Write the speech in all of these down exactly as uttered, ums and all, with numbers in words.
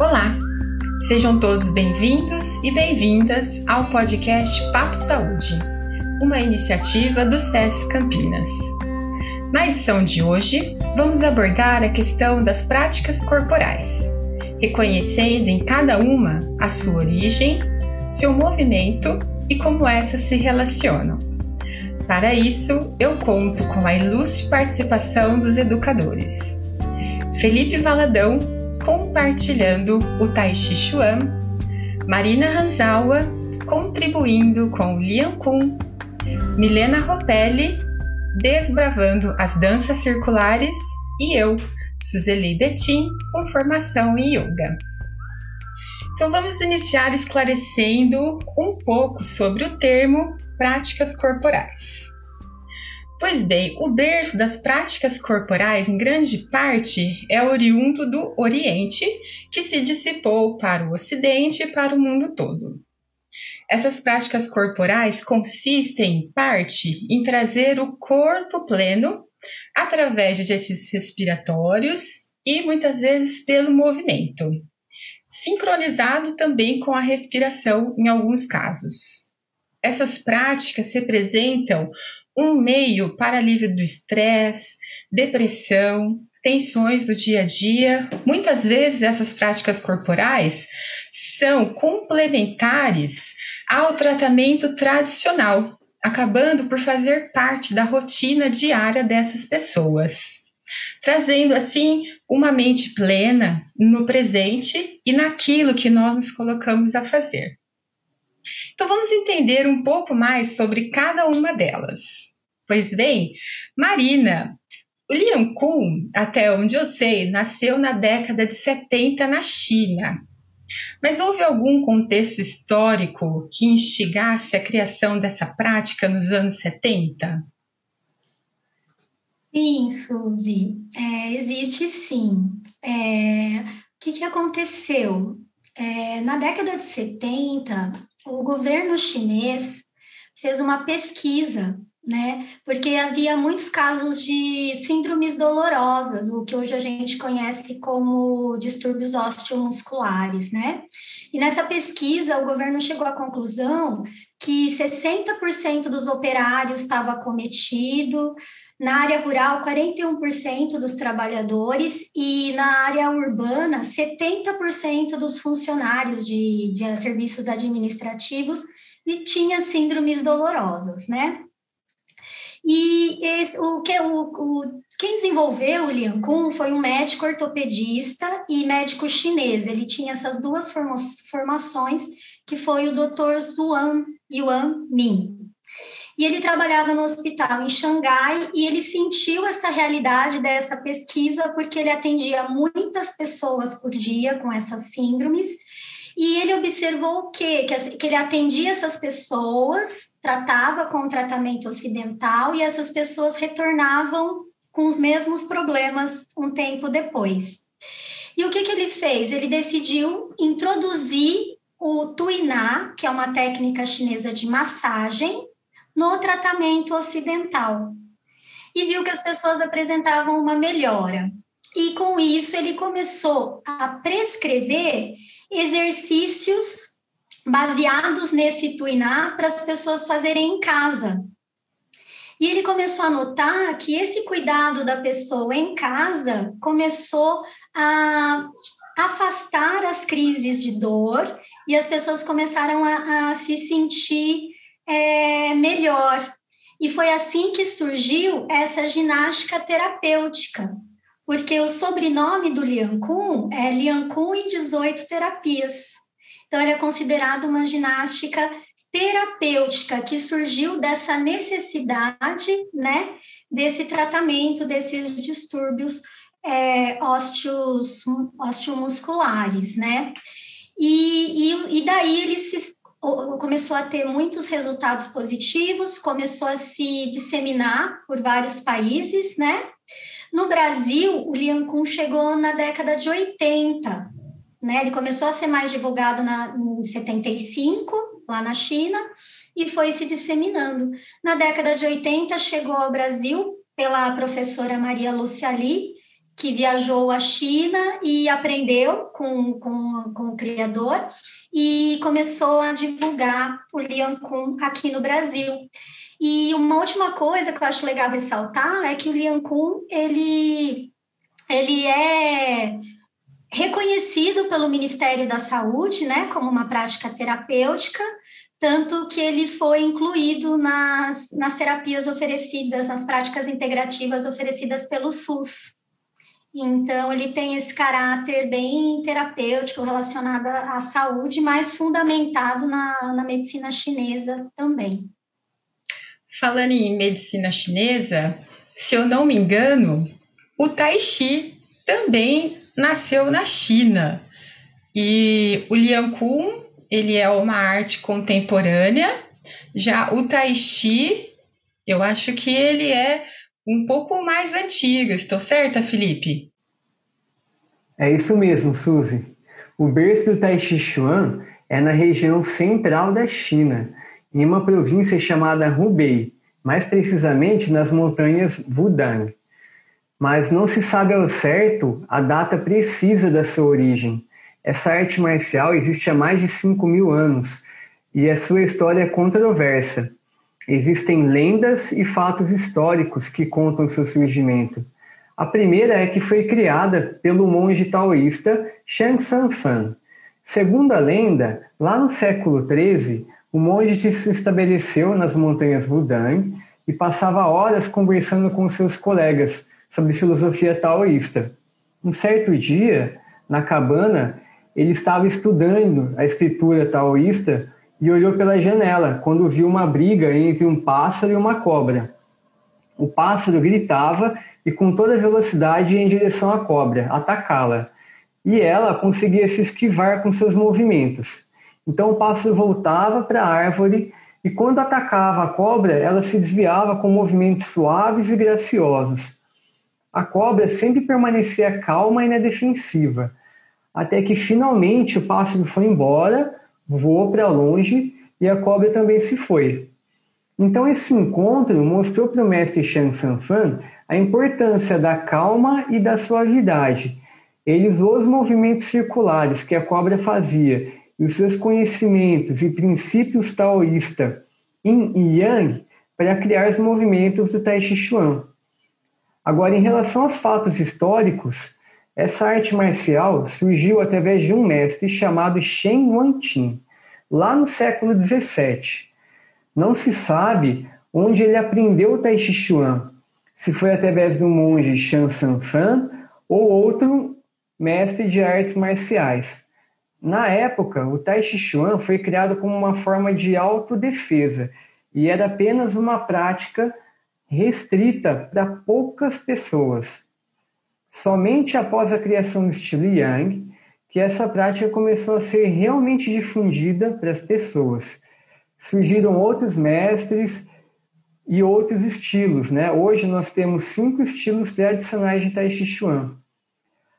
Olá! Sejam todos bem-vindos e bem-vindas ao podcast Papo Saúde, uma iniciativa do S E S C Campinas. Na edição de hoje, vamos abordar a questão das práticas corporais, reconhecendo em cada uma a sua origem, seu movimento e como essas se relacionam. Para isso, eu conto com a ilustre participação dos educadores. Felipe Valadão, compartilhando o Tai Chi Chuan, Marina Hanzawa, contribuindo com o Lian Gong, Milena Ropelli, desbravando as danças circulares, e eu, Suzeli Betin, com formação em Yoga. Então vamos iniciar esclarecendo um pouco sobre o termo práticas corporais. Pois bem, o berço das práticas corporais, em grande parte, é oriundo do Oriente, que se dissipou para o Ocidente e para o mundo todo. Essas práticas corporais consistem, em parte, em trazer o corpo pleno através de exercícios respiratórios e, muitas vezes, pelo movimento, sincronizado também com a respiração em alguns casos. Essas práticas representam um meio para alívio do estresse, depressão, tensões do dia a dia. Muitas vezes essas práticas corporais são complementares ao tratamento tradicional, acabando por fazer parte da rotina diária dessas pessoas, trazendo assim uma mente plena no presente e naquilo que nós nos colocamos a fazer. Então vamos entender um pouco mais sobre cada uma delas. Pois bem, Marina, o Lian Gong, até onde eu sei, nasceu na década de setenta na China. Mas houve algum contexto histórico que instigasse a criação dessa prática nos anos setenta? Sim, Suzy. É, existe sim. É, o que, que aconteceu? É, na década de setenta... o governo chinês fez uma pesquisa, né? Porque havia muitos casos de síndromes dolorosas, o que hoje a gente conhece como distúrbios osteomusculares, né? E nessa pesquisa, o governo chegou à conclusão que sessenta por cento dos operários estava acometido, na área rural, quarenta e um por cento dos trabalhadores, e na área urbana, setenta por cento dos funcionários de, de serviços administrativos e tinha síndromes dolorosas, né? E esse, o, o, o, quem desenvolveu o Lian Gong foi um médico ortopedista e médico chinês. Ele tinha essas duas formações, que foi o doutor Zhuang Yuan Min. E ele trabalhava no hospital em Xangai e ele sentiu essa realidade dessa pesquisa porque ele atendia muitas pessoas por dia com essas síndromes e ele observou o quê? Que ele atendia essas pessoas, tratava com tratamento ocidental e essas pessoas retornavam com os mesmos problemas um tempo depois. E o que, que ele fez? Ele decidiu introduzir o Tuina, que é uma técnica chinesa de massagem, no tratamento ocidental e viu que as pessoas apresentavam uma melhora. E com isso ele começou a prescrever exercícios baseados nesse Tuina para as pessoas fazerem em casa. E ele começou a notar que esse cuidado da pessoa em casa começou a afastar as crises de dor e as pessoas começaram a, a se sentir É, melhor. E foi assim que surgiu essa ginástica terapêutica, porque o sobrenome do Lian Gong é Lian Gong em dezoito terapias. Então, ele é considerado uma ginástica terapêutica que surgiu dessa necessidade, né, desse tratamento desses distúrbios é, ósteos, osteomusculares, né? E, e, e daí ele se começou a ter muitos resultados positivos, começou a se disseminar por vários países, né? No Brasil, o Lian Gong chegou na década de oitenta, né? Ele começou a ser mais divulgado na, em setenta e cinco, lá na China, e foi se disseminando. Na década de oitenta, chegou ao Brasil pela professora Maria Lúcia Lee, que viajou à China e aprendeu com, com, com o criador e começou a divulgar o Lian Gong aqui no Brasil. E uma última coisa que eu acho legal ressaltar é que o Lian Gong, ele, ele é reconhecido pelo Ministério da Saúde, né, como uma prática terapêutica, tanto que ele foi incluído nas, nas terapias oferecidas, nas práticas integrativas oferecidas pelo SUS. Então, ele tem esse caráter bem terapêutico relacionado à saúde, mas fundamentado na, na medicina chinesa também. Falando em medicina chinesa, se eu não me engano, o Tai Chi também nasceu na China. E o Lian Gong, ele é uma arte contemporânea. Já o Tai Chi, eu acho que ele é um pouco mais antigo. Estou certa, Felipe? É isso mesmo, Suzy. O berço do Tai Chi Chuan é na região central da China, em uma província chamada Hubei, mais precisamente nas montanhas Wudang. Mas não se sabe ao certo a data precisa da sua origem. Essa arte marcial existe há mais de cinco mil anos e a sua história é controversa. Existem lendas e fatos históricos que contam seu surgimento. A primeira é que foi criada pelo monge taoísta Zhang Sanfeng. Segundo a lenda, lá no século treze, o monge se estabeleceu nas montanhas Wudang e passava horas conversando com seus colegas sobre filosofia taoísta. Um certo dia, na cabana, ele estava estudando a escritura taoísta e olhou pela janela quando viu uma briga entre um pássaro e uma cobra. O pássaro gritava e com toda velocidade ia em direção à cobra, atacá-la. E ela conseguia se esquivar com seus movimentos. Então o pássaro voltava para a árvore e quando atacava a cobra, ela se desviava com movimentos suaves e graciosos. A cobra sempre permanecia calma e na defensiva. Até que finalmente o pássaro foi embora, voou para longe e a cobra também se foi. Então esse encontro mostrou para o mestre Zhang Sanfeng a importância da calma e da suavidade. Ele usou os movimentos circulares que a cobra fazia e os seus conhecimentos e princípios taoísta yin e yang para criar os movimentos do Tai Chi Chuan. Agora, em relação aos fatos históricos, essa arte marcial surgiu através de um mestre chamado Shen Wangting, lá no século dezessete. Não se sabe onde ele aprendeu o Tai Chi Chuan, se foi através do monge Zhang Sanfeng ou outro mestre de artes marciais. Na época, o Tai Chi Chuan foi criado como uma forma de autodefesa e era apenas uma prática restrita para poucas pessoas. Somente após a criação do estilo Yang, que essa prática começou a ser realmente difundida para as pessoas. Surgiram outros mestres e outros estilos, né? Hoje nós temos cinco estilos tradicionais de Tai Chi Chuan.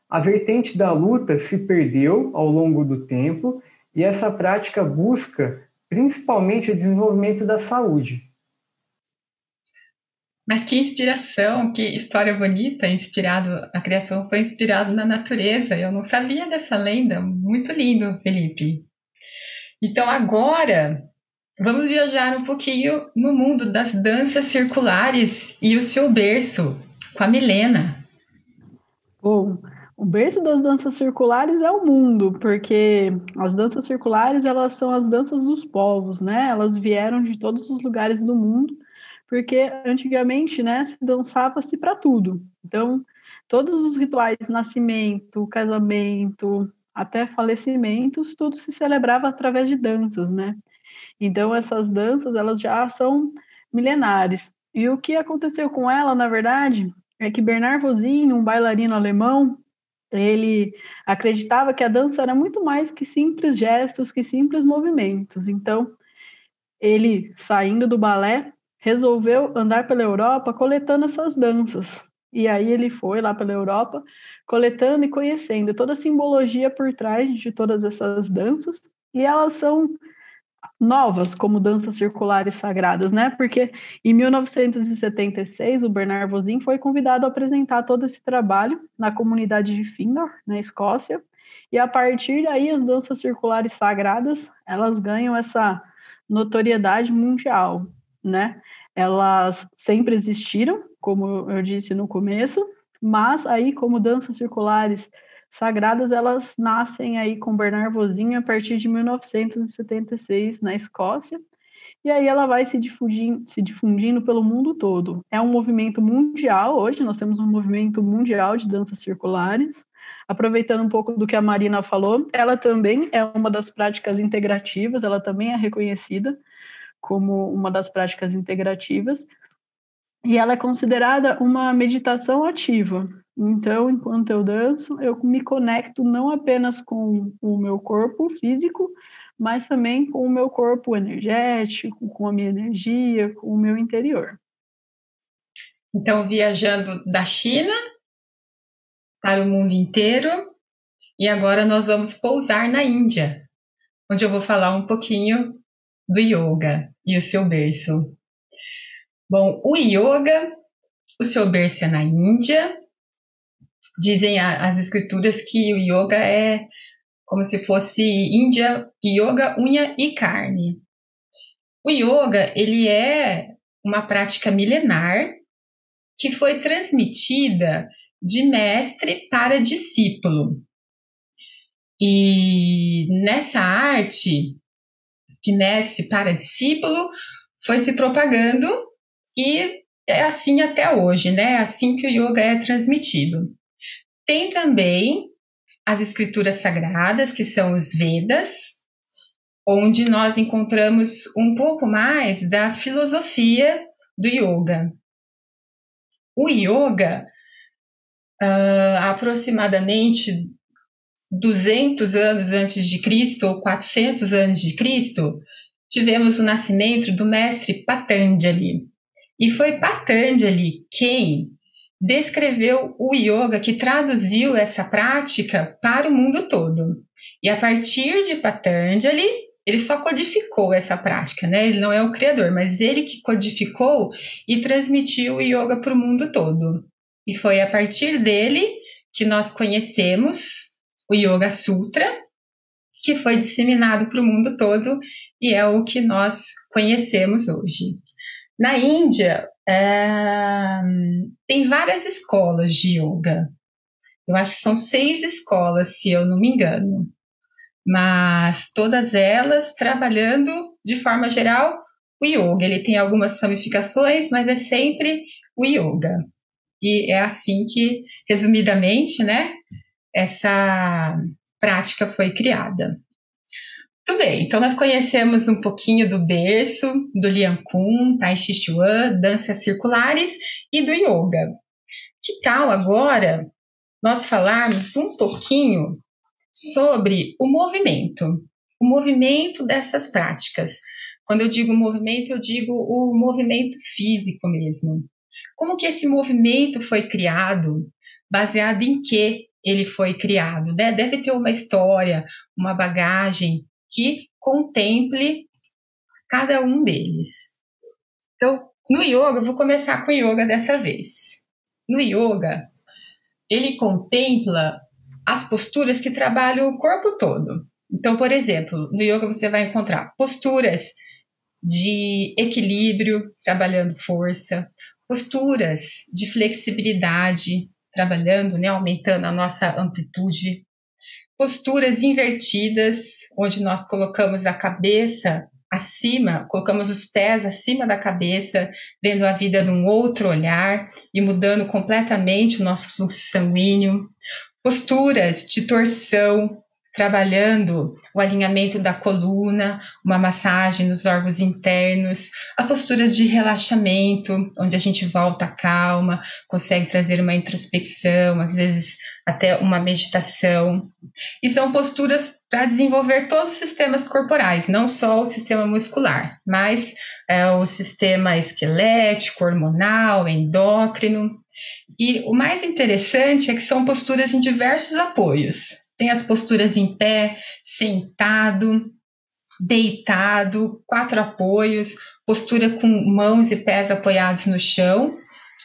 A vertente da luta se perdeu ao longo do tempo e essa prática busca principalmente o desenvolvimento da saúde. Mas que inspiração, que história bonita, inspirado, a criação foi inspirada na natureza. Eu não sabia dessa lenda, muito lindo, Felipe. Então agora, vamos viajar um pouquinho no mundo das danças circulares e o seu berço, com a Milena. Bom, o berço das danças circulares é o mundo, porque as danças circulares, elas são as danças dos povos, né? Elas vieram de todos os lugares do mundo, porque antigamente, né, se dançava-se para tudo. Então, todos os rituais, nascimento, casamento, até falecimentos, tudo se celebrava através de danças, né? Então, essas danças, elas já são milenares. E o que aconteceu com ela, na verdade, é que Bernhard Wosien, um bailarino alemão, ele acreditava que a dança era muito mais que simples gestos, que simples movimentos. Então, ele, saindo do balé, resolveu andar pela Europa coletando essas danças. E aí ele foi lá pela Europa coletando e conhecendo toda a simbologia por trás de todas essas danças. E elas são novas, como danças circulares sagradas, né? Porque em mil novecentos e setenta e seis, o Bernhard Wosien foi convidado a apresentar todo esse trabalho na comunidade de Findhorn, na Escócia, e a partir daí as danças circulares sagradas, elas ganham essa notoriedade mundial, né? Elas sempre existiram, como eu disse no começo, mas aí como danças circulares sagradas, elas nascem aí com Bernhard Wosien a partir de mil novecentos e setenta e seis na Escócia, e aí ela vai se difundindo, se difundindo pelo mundo todo. É um movimento mundial, hoje nós temos um movimento mundial de danças circulares. Aproveitando um pouco do que a Marina falou, ela também é uma das práticas integrativas, ela também é reconhecida como uma das práticas integrativas, e ela é considerada uma meditação ativa. Então, enquanto eu danço, eu me conecto não apenas com o meu corpo físico, mas também com o meu corpo energético, com a minha energia, com o meu interior. Então, viajando da China para o mundo inteiro, e agora nós vamos pousar na Índia, onde eu vou falar um pouquinho do yoga e o seu berço. Bom, o yoga, o seu berço é na Índia. Dizem as escrituras que o yoga é como se fosse Índia, yoga, unha e carne. O yoga, ele é uma prática milenar que foi transmitida de mestre para discípulo. E nessa arte, de mestre para discípulo, foi se propagando e é assim até hoje, né? É assim que o yoga é transmitido. Tem também as escrituras sagradas, que são os Vedas, onde nós encontramos um pouco mais da filosofia do yoga. O yoga, uh, aproximadamente duzentos anos antes de Cristo, ou quatrocentos anos de Cristo, tivemos o nascimento do mestre Patanjali. E foi Patanjali quem descreveu o yoga, que traduziu essa prática para o mundo todo. E a partir de Patanjali, ele só codificou essa prática, né? Ele não é o criador, mas ele que codificou e transmitiu o yoga para o mundo todo. E foi a partir dele que nós conhecemos o Yoga Sutra, que foi disseminado para o mundo todo e é o que nós conhecemos hoje. Na Índia, é, tem várias escolas de yoga. Eu acho que são seis escolas, se eu não me engano. Mas todas elas trabalhando, de forma geral, o yoga. Ele tem algumas ramificações, mas é sempre o yoga. E é assim que, resumidamente, né, essa prática foi criada. Muito bem, então nós conhecemos um pouquinho do berço, do Lian Gong, Tai Chi Chuan, danças circulares e do yoga. Que tal agora nós falarmos um pouquinho sobre o movimento, o movimento dessas práticas? Quando eu digo movimento, eu digo o movimento físico mesmo. Como que esse movimento foi criado? Baseado em que ele foi criado, né? Deve ter uma história, uma bagagem que contemple cada um deles. Então, no yoga, eu vou começar com o yoga dessa vez. No yoga, ele contempla as posturas que trabalham o corpo todo. Então, por exemplo, no yoga você vai encontrar posturas de equilíbrio, trabalhando força, posturas de flexibilidade, trabalhando, né, aumentando a nossa amplitude, posturas invertidas, onde nós colocamos a cabeça acima, colocamos os pés acima da cabeça, vendo a vida num outro olhar e mudando completamente o nosso fluxo sanguíneo. Posturas de torção, trabalhando o alinhamento da coluna, uma massagem nos órgãos internos. A postura de relaxamento, onde a gente volta à calma, consegue trazer uma introspecção, às vezes até uma meditação. E são posturas para desenvolver todos os sistemas corporais, não só o sistema muscular, mas é, o sistema esquelético, hormonal, endócrino. E o mais interessante é que são posturas em diversos apoios. Tem as posturas em pé, sentado, deitado, quatro apoios, postura com mãos e pés apoiados no chão,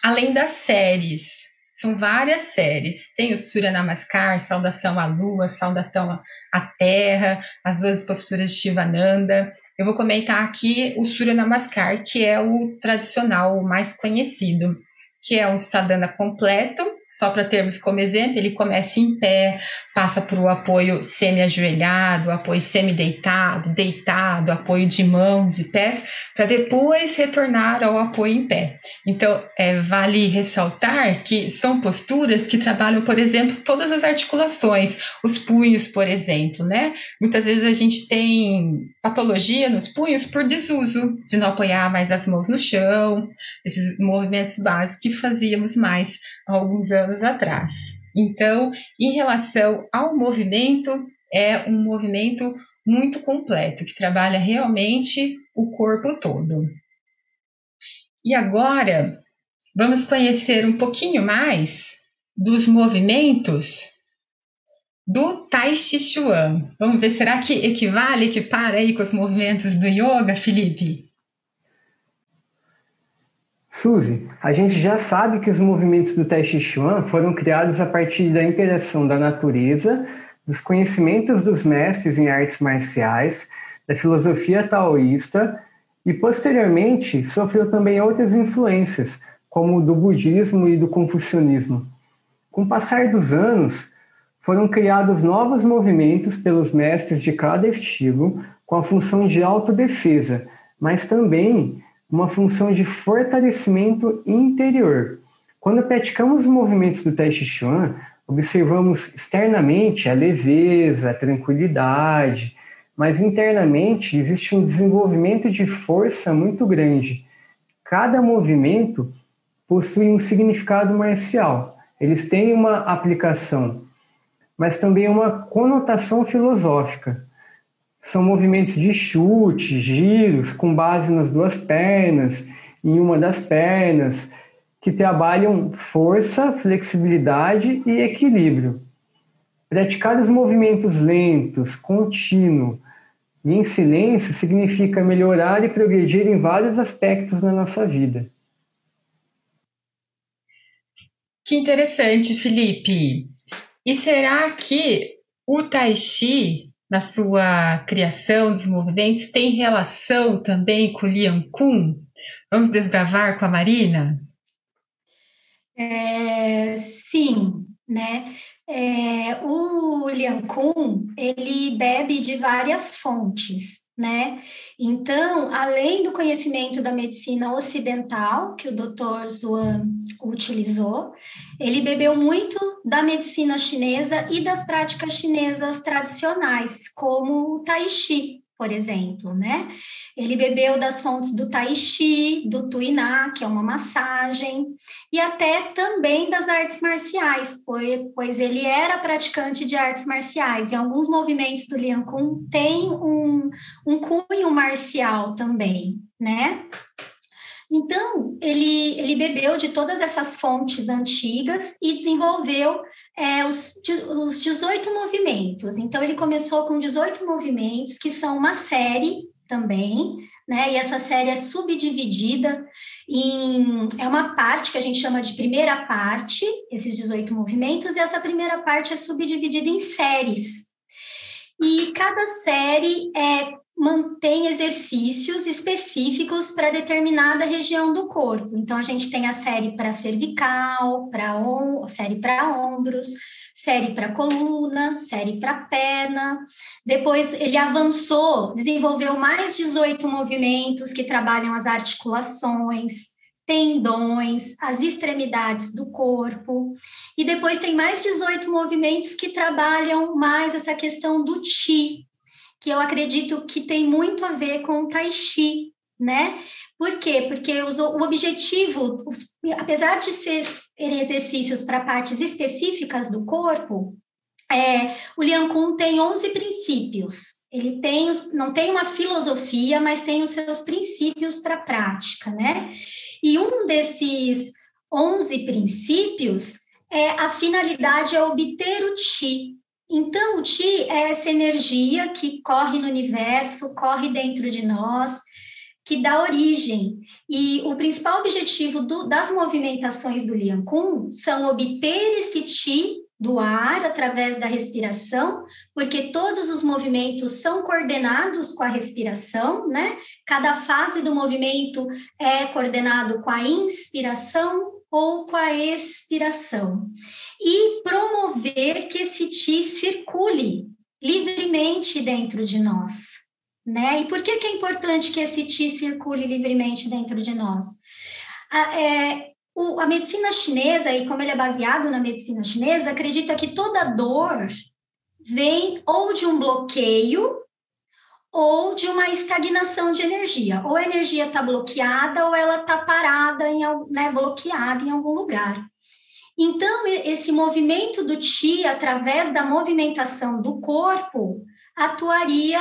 além das séries. São várias séries. Tem o Surya Namaskar, saudação à lua, saudação à terra, as doze posturas de Shivananda. Eu vou comentar aqui o Surya Namaskar, que é o tradicional, o mais conhecido, que é um sadhana completo. Só para termos como exemplo, ele começa em pé, passa para o apoio semi-ajoelhado, apoio semi-deitado, deitado, apoio de mãos e pés, para depois retornar ao apoio em pé. Então, é, vale ressaltar que são posturas que trabalham, por exemplo, todas as articulações, os punhos, por exemplo, né? Muitas vezes a gente tem patologia nos punhos por desuso, de não apoiar mais as mãos no chão, esses movimentos básicos que fazíamos mais há alguns anos atrás. Então, em relação ao movimento, é um movimento muito completo, que trabalha realmente o corpo todo. E agora, vamos conhecer um pouquinho mais dos movimentos do Tai Chi Chuan. Vamos ver, será que equivale, equipara aí com os movimentos do yoga, Felipe? Suzy, a gente já sabe que os movimentos do Tai Chi Chuan foram criados a partir da interação da natureza, dos conhecimentos dos mestres em artes marciais, da filosofia taoísta e, posteriormente, sofreu também outras influências, como do budismo e do confucionismo. Com o passar dos anos, foram criados novos movimentos pelos mestres de cada estilo, com a função de autodefesa, mas também uma função de fortalecimento interior. Quando praticamos os movimentos do Tai Chi Chuan, observamos externamente a leveza, a tranquilidade, mas internamente existe um desenvolvimento de força muito grande. Cada movimento possui um significado marcial, eles têm uma aplicação, mas também uma conotação filosófica. São movimentos de chute, giros, com base nas duas pernas, em uma das pernas, que trabalham força, flexibilidade e equilíbrio. Praticar os movimentos lentos, contínuo e em silêncio significa melhorar e progredir em vários aspectos na nossa vida. Que interessante, Felipe! E será que o Tai Chi, na sua criação dos movimentos, tem relação também com o Lian Gong? Vamos desbravar com a Marina? É, sim, né? É, o Lian Gong, ele bebe de várias fontes, né? Então, além do conhecimento da medicina ocidental, que o doutor Zhuang utilizou, ele bebeu muito da medicina chinesa e das práticas chinesas tradicionais, como o Tai Chi, por exemplo, né? Ele bebeu das fontes do Tai Chi, do Tuina, que é uma massagem, e até também das artes marciais, pois ele era praticante de artes marciais, e alguns movimentos do Lian Gong têm um, um cunho marcial também, né? Então, ele, ele bebeu de todas essas fontes antigas e desenvolveu é, os, os dezoito movimentos. Então, ele começou com dezoito movimentos, que são uma série também, né? E essa série é subdividida em... É uma parte que a gente chama de primeira parte, esses dezoito movimentos, e essa primeira parte é subdividida em séries. E cada série é... mantém exercícios específicos para determinada região do corpo. Então, a gente tem a série para cervical, para om- série para ombros, série para coluna, série para perna. Depois, ele avançou, desenvolveu mais dezoito movimentos que trabalham as articulações, tendões, as extremidades do corpo. E depois tem mais dezoito movimentos que trabalham mais essa questão do chi, que eu acredito que tem muito a ver com o Tai Chi, né? Por quê? Porque os, o objetivo, os, apesar de serem exercícios para partes específicas do corpo, é, o Lian Gong tem onze princípios. Ele tem os, não tem uma filosofia, mas tem os seus princípios para a prática, né? E um desses onze princípios, é, a finalidade é obter o Qi, Então, o Qi é essa energia que corre no universo, corre dentro de nós, que dá origem. E o principal objetivo do, das movimentações do Lian Gong são obter esse Qi do ar através da respiração, porque todos os movimentos são coordenados com a respiração, né? Cada fase do movimento é coordenado com a inspiração ou com a expiração. E promover que esse Qi circule livremente dentro de nós, né? E por que que é importante que esse Qi circule livremente dentro de nós? A, é, o, a medicina chinesa, e como ele é baseado na medicina chinesa, acredita que toda dor vem ou de um bloqueio ou de uma estagnação de energia. Ou a energia está bloqueada ou ela está parada, em, né, bloqueada em algum lugar. Então, esse movimento do Qi, através da movimentação do corpo, atuaria,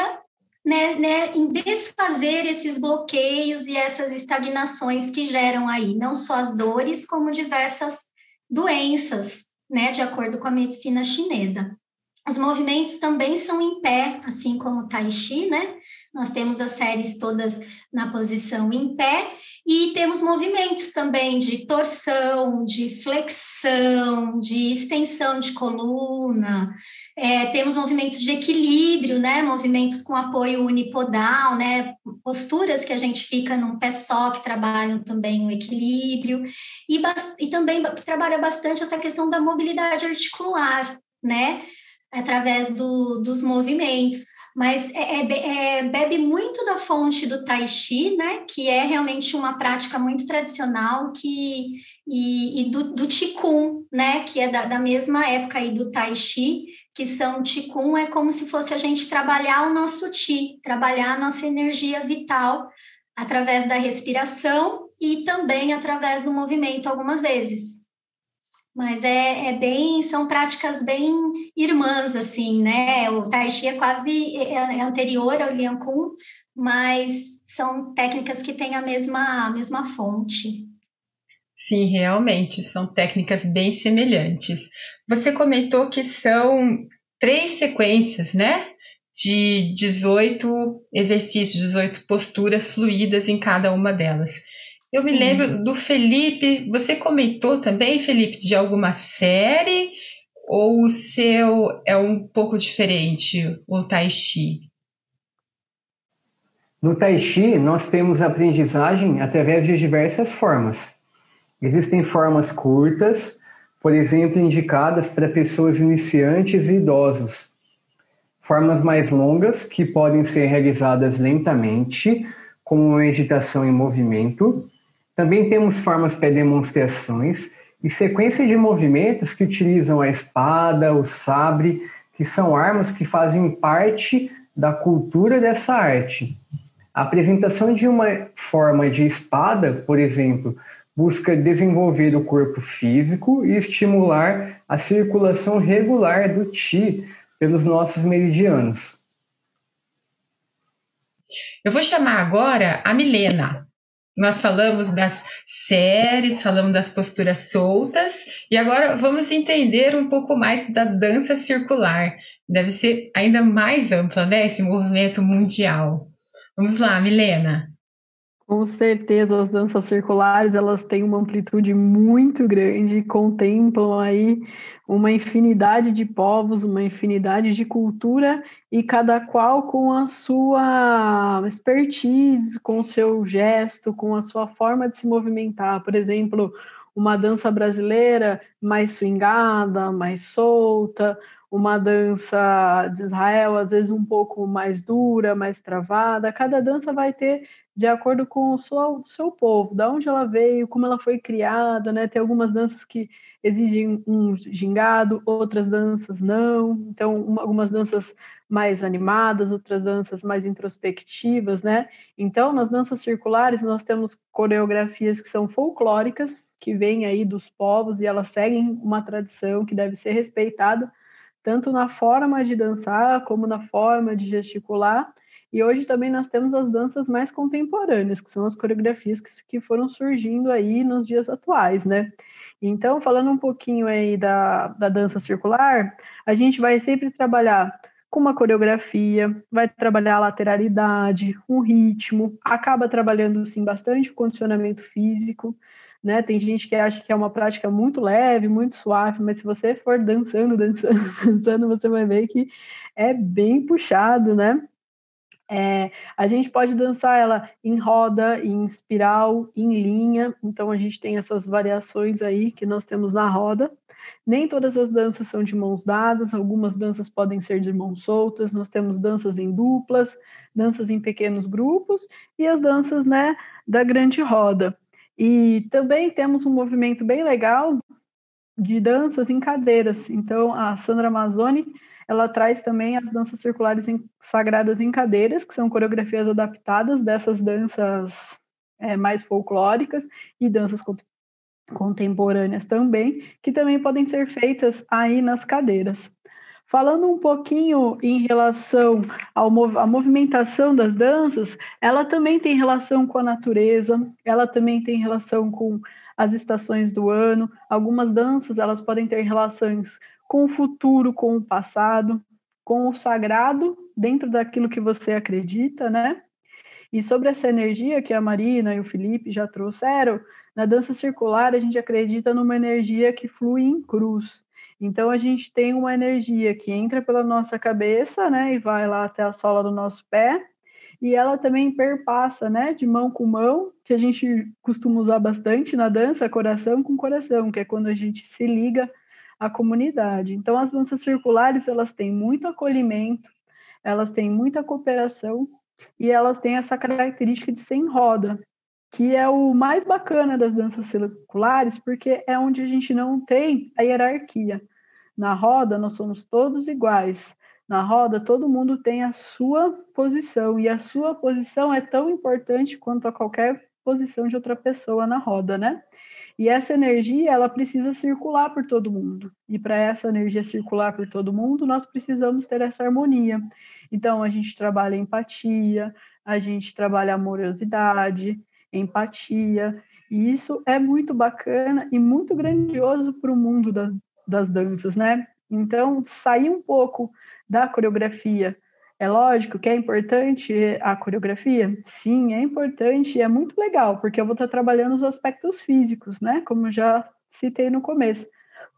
né, né, em desfazer esses bloqueios e essas estagnações que geram aí, não só as dores, como diversas doenças, né, de acordo com a medicina chinesa. Os movimentos também são em pé, assim como o Tai Chi, né? Nós temos as séries todas na posição em pé e temos movimentos também de torção, de flexão, de extensão de coluna. É, temos movimentos de equilíbrio, né? Movimentos com apoio unipodal, né? Posturas que a gente fica num pé só, que trabalham também o equilíbrio. E, e também trabalha bastante essa questão da mobilidade articular, né? Através do, dos movimentos, mas é, é, é, bebe muito da fonte do Tai Chi, né? Que é realmente uma prática muito tradicional, que, e, e do, do Qigong, né? Que é da, da mesma época aí do Tai Chi, que são Qigong, é como se fosse a gente trabalhar o nosso Qi, trabalhar a nossa energia vital através da respiração e também através do movimento algumas vezes. Mas é, é bem, são práticas bem irmãs, assim, né? O Tai Chi é quase anterior ao Lian Gong, mas são técnicas que têm a mesma, a mesma fonte. Sim, realmente, são técnicas bem semelhantes. Você comentou que são três sequências, né? De dezoito exercícios, dezoito posturas fluídas em cada uma delas. Eu me Sim. lembro do Felipe, você comentou também, Felipe, de alguma série? Ou o seu é um pouco diferente, o Tai Chi? No Tai Chi, nós temos aprendizagem através de diversas formas. Existem formas curtas, por exemplo, indicadas para pessoas iniciantes e idosos. Formas mais longas, que podem ser realizadas lentamente, como uma meditação em movimento. Também temos formas para demonstrações e sequência de movimentos que utilizam a espada, o sabre, que são armas que fazem parte da cultura dessa arte. A apresentação de uma forma de espada, por exemplo, busca desenvolver o corpo físico e estimular a circulação regular do Qi pelos nossos meridianos. Eu vou chamar agora a Milena. Nós falamos das séries, falamos das posturas soltas e agora vamos entender um pouco mais da dança circular. Deve ser ainda mais ampla, né? Esse movimento mundial. Vamos lá, Milena. Com certeza, as danças circulares, elas têm uma amplitude muito grande, contemplam aí uma infinidade de povos, uma infinidade de cultura e cada qual com a sua expertise, com o seu gesto, com a sua forma de se movimentar. Por exemplo, uma dança brasileira mais swingada, mais solta, uma dança de Israel às vezes um pouco mais dura, mais travada. Cada dança vai ter de acordo com o seu, seu povo, da onde ela veio, como ela foi criada, né? Tem algumas danças que exigem um gingado, outras danças não. Então, uma, algumas danças mais animadas, outras danças mais introspectivas, né? Então, nas danças circulares, nós temos coreografias que são folclóricas, que vêm aí dos povos e elas seguem uma tradição que deve ser respeitada, tanto na forma de dançar, como na forma de gesticular. E hoje também nós temos as danças mais contemporâneas, que são as coreografias que, que foram surgindo aí nos dias atuais, né? Então, falando um pouquinho aí da, da dança circular, a gente vai sempre trabalhar com uma coreografia, vai trabalhar a lateralidade, um ritmo, acaba trabalhando, sim, bastante o condicionamento físico, né? Tem gente que acha que é uma prática muito leve, muito suave, mas se você for dançando, dançando, dançando, você vai ver que é bem puxado, né? É, a gente pode dançar ela em roda, em espiral, em linha, então a gente tem essas variações aí que nós temos na roda. Nem todas as danças são de mãos dadas, algumas danças podem ser de mãos soltas, nós temos danças em duplas, danças em pequenos grupos e as danças, né, da grande roda. E também temos um movimento bem legal de danças em cadeiras, então a Sandra Amazoni, ela traz também as danças circulares em, sagradas em cadeiras, que são coreografias adaptadas dessas danças é, mais folclóricas e danças cont- contemporâneas também, que também podem ser feitas aí nas cadeiras. Falando um pouquinho em relação ao mov- à movimentação das danças, ela também tem relação com a natureza, ela também tem relação com as estações do ano. Algumas danças, elas podem ter relações com o futuro, com o passado, com o sagrado, dentro daquilo que você acredita, né? E sobre essa energia que a Marina e o Felipe já trouxeram, na dança circular a gente acredita numa energia que flui em cruz. Então a gente tem uma energia que entra pela nossa cabeça, né, e vai lá até a sola do nosso pé, e ela também perpassa, né, de mão com mão, que a gente costuma usar bastante na dança, coração com coração, que é quando a gente se liga a comunidade. Então, as danças circulares, elas têm muito acolhimento, elas têm muita cooperação e elas têm essa característica de ser em roda, que é o mais bacana das danças circulares, porque é onde a gente não tem a hierarquia. Na roda, nós somos todos iguais. Na roda, todo mundo tem a sua posição e a sua posição é tão importante quanto a qualquer posição de outra pessoa na roda, né? E essa energia, ela precisa circular por todo mundo. E para essa energia circular por todo mundo, nós precisamos ter essa harmonia. Então, a gente trabalha empatia, a gente trabalha amorosidade, empatia. E isso é muito bacana e muito grandioso para o mundo da, das danças, né? Então, sair um pouco da coreografia. É lógico que é importante a coreografia? Sim, é importante e é muito legal, porque eu vou estar trabalhando os aspectos físicos, né? Como eu já citei no começo.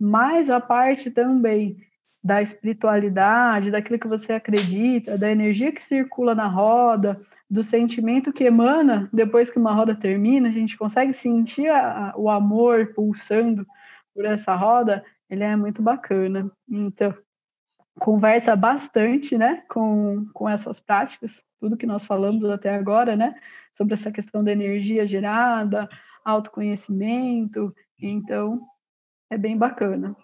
Mas a parte também da espiritualidade, daquilo que você acredita, da energia que circula na roda, do sentimento que emana depois que uma roda termina, a gente consegue sentir a, o amor pulsando por essa roda, ele é muito bacana. Então, conversa bastante, né, com, com essas práticas, tudo que nós falamos até agora, né, sobre essa questão da energia gerada, autoconhecimento, então é bem bacana.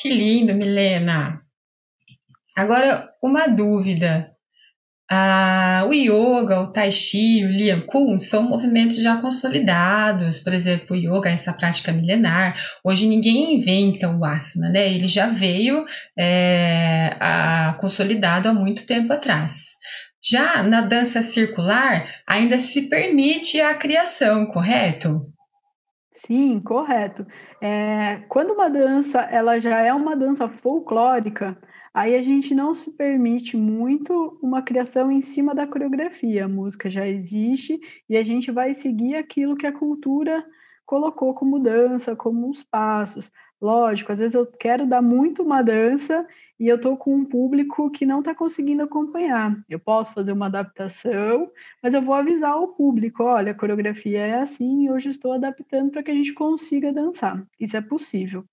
Que lindo, Milena! Agora, uma dúvida. Ah, o yoga, o tai chi, o lian gong são movimentos já consolidados. Por exemplo, o yoga é essa prática milenar. Hoje ninguém inventa o asana, né? Ele já veio é, a, consolidado há muito tempo atrás. Já na dança circular ainda se permite a criação, correto? Sim, correto. É, quando uma dança ela já é uma dança folclórica, aí a gente não se permite muito uma criação em cima da coreografia. A música já existe e a gente vai seguir aquilo que a cultura colocou como dança, como os passos. Lógico, às vezes eu quero dar muito uma dança e eu estou com um público que não está conseguindo acompanhar. Eu posso fazer uma adaptação, mas eu vou avisar o público, olha, a coreografia é assim, hoje estou adaptando para que a gente consiga dançar. Isso é possível.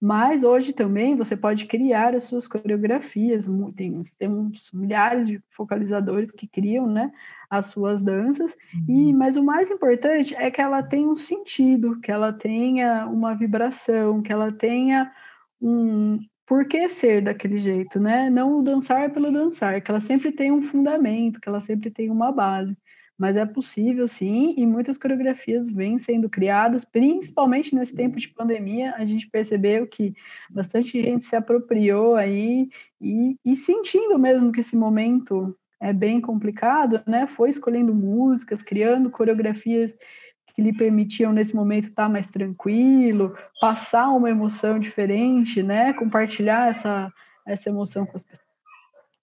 Mas hoje também você pode criar as suas coreografias, tem, temos milhares de focalizadores que criam, né, as suas danças, e, mas o mais importante é que ela tenha um sentido, que ela tenha uma vibração, que ela tenha um porquê ser daquele jeito, né? Não o dançar pelo dançar, que ela sempre tenha um fundamento, que ela sempre tenha uma base. Mas é possível, sim, e muitas coreografias vêm sendo criadas, principalmente nesse tempo de pandemia, a gente percebeu que bastante gente se apropriou aí e, e sentindo mesmo que esse momento é bem complicado, né? Foi escolhendo músicas, criando coreografias que lhe permitiam, nesse momento, estar mais tranquilo, passar uma emoção diferente, né? Compartilhar essa, essa emoção com as,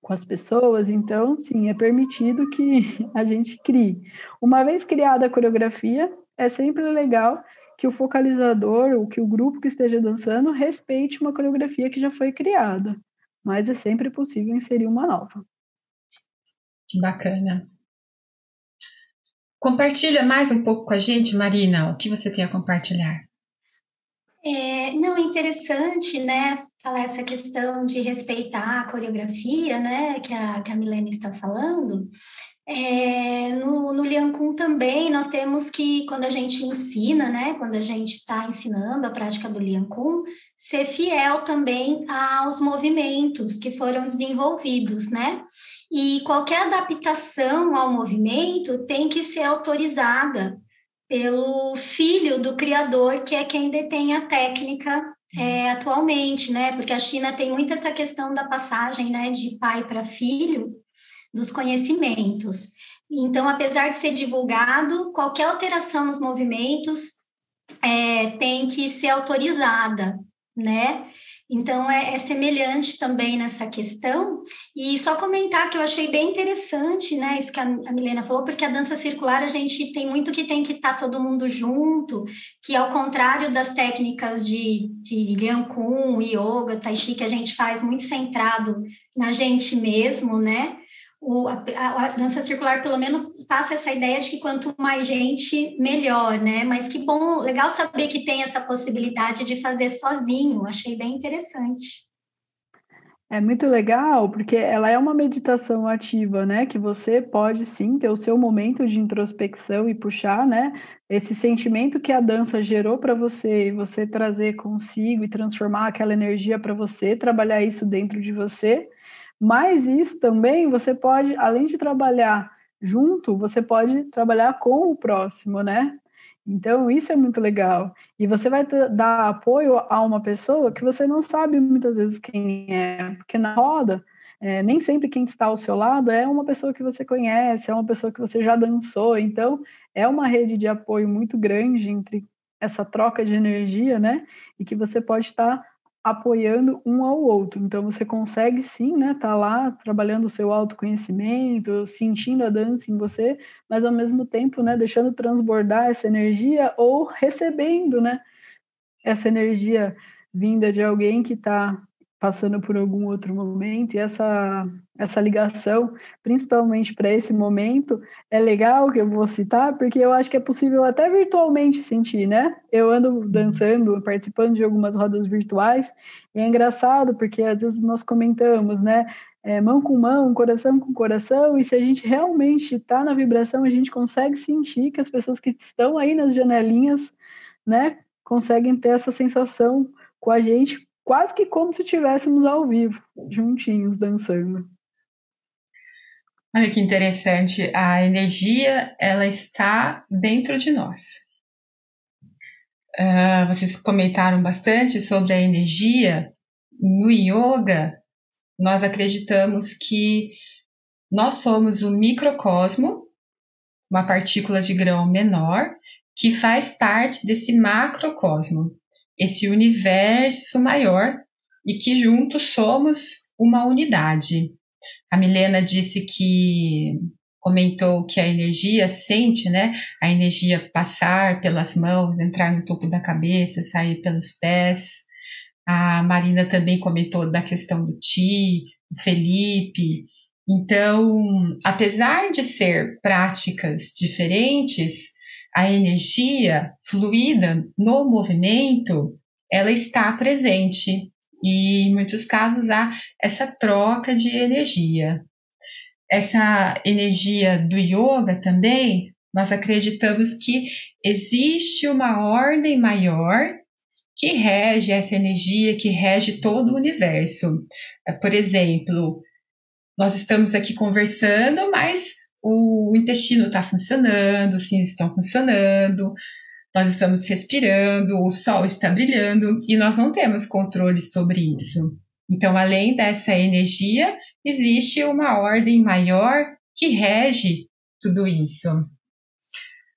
com as pessoas. Então, sim, é permitido que a gente crie. Uma vez criada a coreografia, é sempre legal que o focalizador ou que o grupo que esteja dançando respeite uma coreografia que já foi criada, mas é sempre possível inserir uma nova. Que bacana. Compartilha mais um pouco com a gente, Marina, o que você tem a compartilhar? É, não, é interessante, né, falar essa questão de respeitar a coreografia, né, que a, que a Milena está falando. É, no, no Lian Gong também nós temos que, quando a gente ensina, né, quando a gente está ensinando a prática do Lian Gong, ser fiel também aos movimentos que foram desenvolvidos, né? E qualquer adaptação ao movimento tem que ser autorizada pelo filho do criador, que é quem detém a técnica é, atualmente, né? Porque a China tem muito essa questão da passagem, né, de pai para filho dos conhecimentos. Então, apesar de ser divulgado, qualquer alteração nos movimentos é, tem que ser autorizada, né? Então, é, é semelhante também nessa questão. E só comentar que eu achei bem interessante, né, isso que a, a Milena falou, porque a dança circular, a gente tem muito que tem que estar todo mundo junto, que ao contrário das técnicas de, de Lian Gong, Yoga, Tai Chi, que a gente faz muito centrado na gente mesmo, né, o, a, a dança circular, pelo menos, passa essa ideia de que quanto mais gente, melhor, né? Mas que bom, legal saber que tem essa possibilidade de fazer sozinho, achei bem interessante. É muito legal, porque ela é uma meditação ativa, né? Que você pode, sim, ter o seu momento de introspecção e puxar, né, esse sentimento que a dança gerou para você, e você trazer consigo e transformar aquela energia para você, trabalhar isso dentro de você. Mas isso também você pode, além de trabalhar junto, você pode trabalhar com o próximo, né? Então isso é muito legal. E você vai dar apoio a uma pessoa que você não sabe muitas vezes quem é, porque na roda, é, nem sempre quem está ao seu lado é uma pessoa que você conhece, é uma pessoa que você já dançou. Então é uma rede de apoio muito grande entre essa troca de energia, né? E que você pode estar apoiando um ao outro. Então você consegue sim, né, tá lá trabalhando o seu autoconhecimento, sentindo a dança em você, mas ao mesmo tempo, né, deixando transbordar essa energia ou recebendo, né, essa energia vinda de alguém que está passando por algum outro momento. E essa, essa ligação, principalmente para esse momento, é legal, que eu vou citar, porque eu acho que é possível até virtualmente sentir, né? Eu ando dançando, participando de algumas rodas virtuais, e é engraçado, porque às vezes nós comentamos, né? É, mão com mão, coração com coração, e se a gente realmente está na vibração, a gente consegue sentir que as pessoas que estão aí nas janelinhas, né, conseguem ter essa sensação com a gente, quase que como se estivéssemos ao vivo, juntinhos, dançando. Olha que interessante, a energia, ela está dentro de nós. Uh, vocês comentaram bastante sobre a energia. No yoga, nós acreditamos que nós somos um microcosmo, uma partícula de grão menor, que faz parte desse macrocosmo, esse universo maior, e que juntos somos uma unidade. A Milena disse que, comentou que a energia sente, né, a energia passar pelas mãos, entrar no topo da cabeça, sair pelos pés. A Marina também comentou da questão do Qi, o Felipe. Então, apesar de ser práticas diferentes, a energia fluida no movimento, ela está presente. E em muitos casos há essa troca de energia. Essa energia do yoga também, nós acreditamos que existe uma ordem maior que rege essa energia, que rege todo o universo. Por exemplo, nós estamos aqui conversando, mas o intestino está funcionando, os rins estão funcionando, nós estamos respirando, o sol está brilhando, e nós não temos controle sobre isso. Então, além dessa energia existe uma ordem maior que rege tudo isso.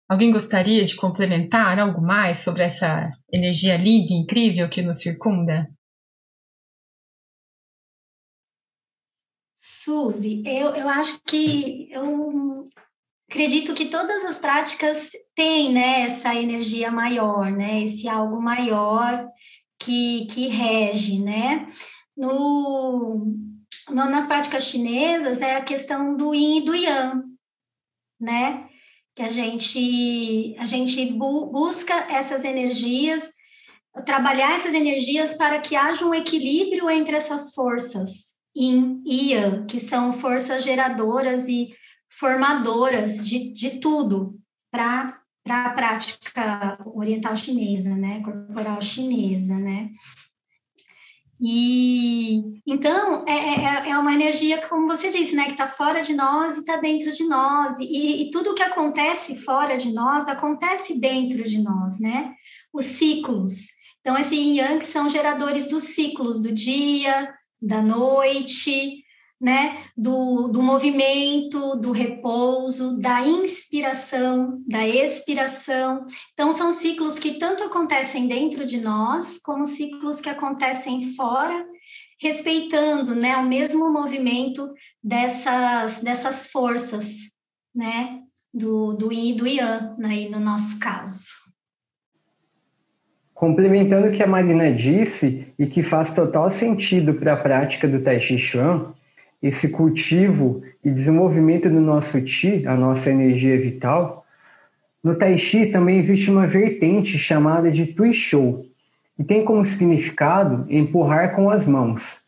Alguém gostaria de complementar algo mais sobre essa energia linda e incrível que nos circunda? Suzy, eu, eu acho que eu acredito que todas as práticas têm, né, essa energia maior, né, esse algo maior que, que rege, né? No, no, nas práticas chinesas é a questão do yin e do yang, né? Que a gente, a gente bu, busca essas energias, trabalhar essas energias para que haja um equilíbrio entre essas forças. Yin e Yang, que são forças geradoras e formadoras de, de tudo para a prática oriental chinesa, né? Corporal chinesa, né? E, então, é, é, é uma energia, como você disse, né? Que está fora de nós e está dentro de nós. E, e tudo que acontece fora de nós, acontece dentro de nós, né? Os ciclos. Então, esse Yin e Yang são geradores dos ciclos do dia, da noite, né? do, do movimento, do repouso, da inspiração, da expiração. Então, são ciclos que tanto acontecem dentro de nós, como ciclos que acontecem fora, respeitando, né? o mesmo movimento dessas, dessas forças, né? do, do Yin e do Yang, né? no nosso caso. Complementando o que a Marina disse, e que faz total sentido para a prática do Tai Chi Chuan, esse cultivo e desenvolvimento do nosso Qi, a nossa energia vital, no Tai Chi também existe uma vertente chamada de Tui Shou, e tem como significado empurrar com as mãos.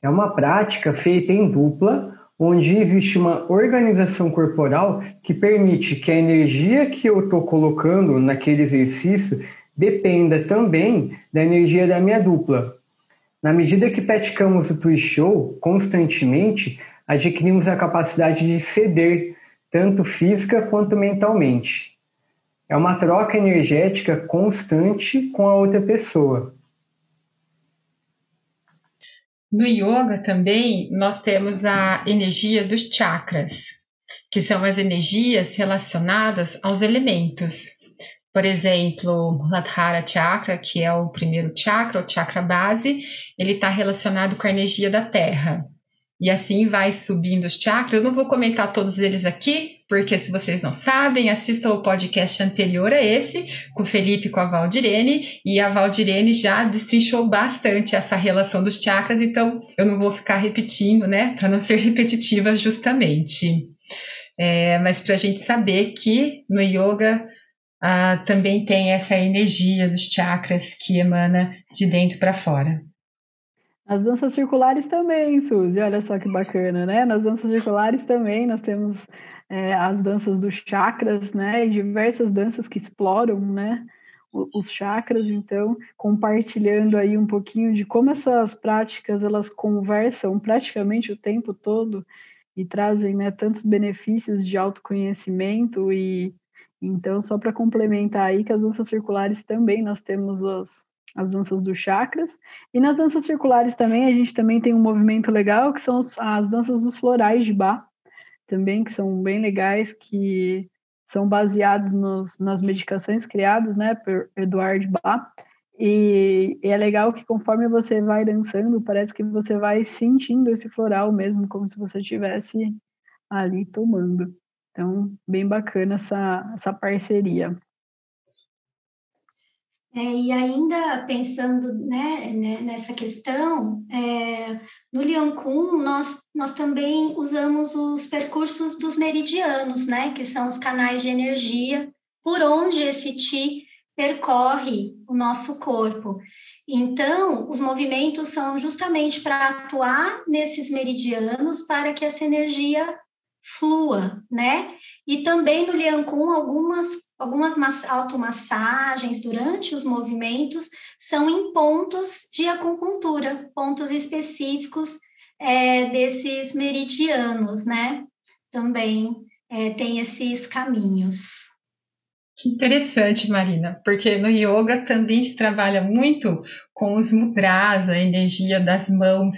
É uma prática feita em dupla, onde existe uma organização corporal que permite que a energia que eu estou colocando naquele exercício dependa também da energia da minha dupla. Na medida que praticamos o Tui Shou constantemente, adquirimos a capacidade de ceder, tanto física quanto mentalmente. É uma troca energética constante com a outra pessoa. No yoga também nós temos a energia dos chakras, que são as energias relacionadas aos elementos. Por exemplo, Radhara Chakra, que é o primeiro chakra, o chakra base, ele está relacionado com a energia da terra. E assim vai subindo os chakras. Eu não vou comentar todos eles aqui, porque se vocês não sabem, assistam o podcast anterior a esse, com o Felipe e com a Valdirene, e a Valdirene já destrinchou bastante essa relação dos chakras, então eu não vou ficar repetindo, né, para não ser repetitiva justamente. É, mas para a gente saber que no yoga... Ah, também tem essa energia dos chakras que emana de dentro para fora. As danças circulares também, Suzy, olha só que bacana, né? Nas danças circulares também nós temos é, as danças dos chakras, né? E diversas danças que exploram, né? Os chakras, então, compartilhando aí um pouquinho de como essas práticas, elas conversam praticamente o tempo todo e trazem, né, tantos benefícios de autoconhecimento e... Então, só para complementar aí que as danças circulares também nós temos os, as danças dos chakras. E nas danças circulares também, a gente também tem um movimento legal, que são os, as danças dos florais de Bach, também, que são bem legais, que são baseados nos, nas medicações criadas, né, por Edward Bach. E, e é legal que conforme você vai dançando, parece que você vai sentindo esse floral mesmo, como se você estivesse ali tomando. Então, bem bacana essa, essa parceria. É, e ainda pensando, né, nessa questão, é, no Lian Gong nós, nós também usamos os percursos dos meridianos, né, que são os canais de energia por onde esse Qi percorre o nosso corpo. Então, os movimentos são justamente para atuar nesses meridianos para que essa energia flua, né? E também no Lian Gong, algumas, algumas automassagens durante os movimentos são em pontos de acupuntura, pontos específicos é, desses meridianos, né? Também é, tem esses caminhos. Que interessante, Marina, porque no yoga também se trabalha muito com os mudras, a energia das mãos,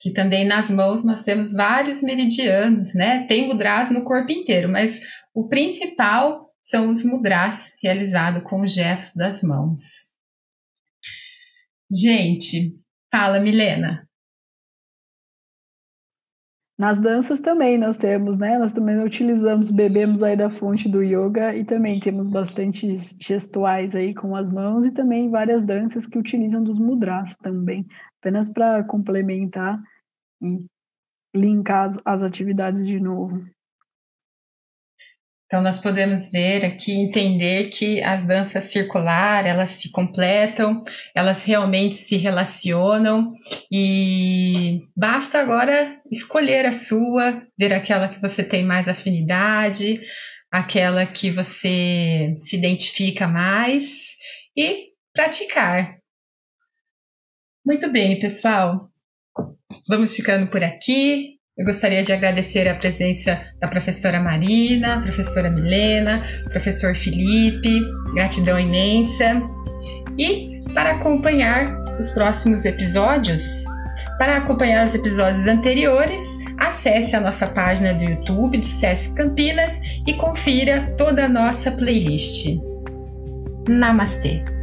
que também nas mãos nós temos vários meridianos, né? Tem mudras no corpo inteiro, mas o principal são os mudras realizados com o gesto das mãos. Gente, fala, Milena. Nas danças também nós temos, né? Nós também utilizamos, bebemos aí da fonte do yoga e também temos bastante gestuais aí com as mãos e também várias danças que utilizam dos mudras também, apenas para complementar e linkar as, as atividades de novo. Então nós podemos ver aqui, entender que as danças circular, elas se completam, elas realmente se relacionam e basta agora escolher a sua, ver aquela que você tem mais afinidade, aquela que você se identifica mais e praticar. Muito bem, pessoal. Vamos ficando por aqui. Eu gostaria de agradecer a presença da professora Marina, professora Milena, professor Felipe, gratidão imensa. E para acompanhar os próximos episódios, para acompanhar os episódios anteriores, acesse a nossa página do YouTube do S E S C Campinas e confira toda a nossa playlist. Namastê!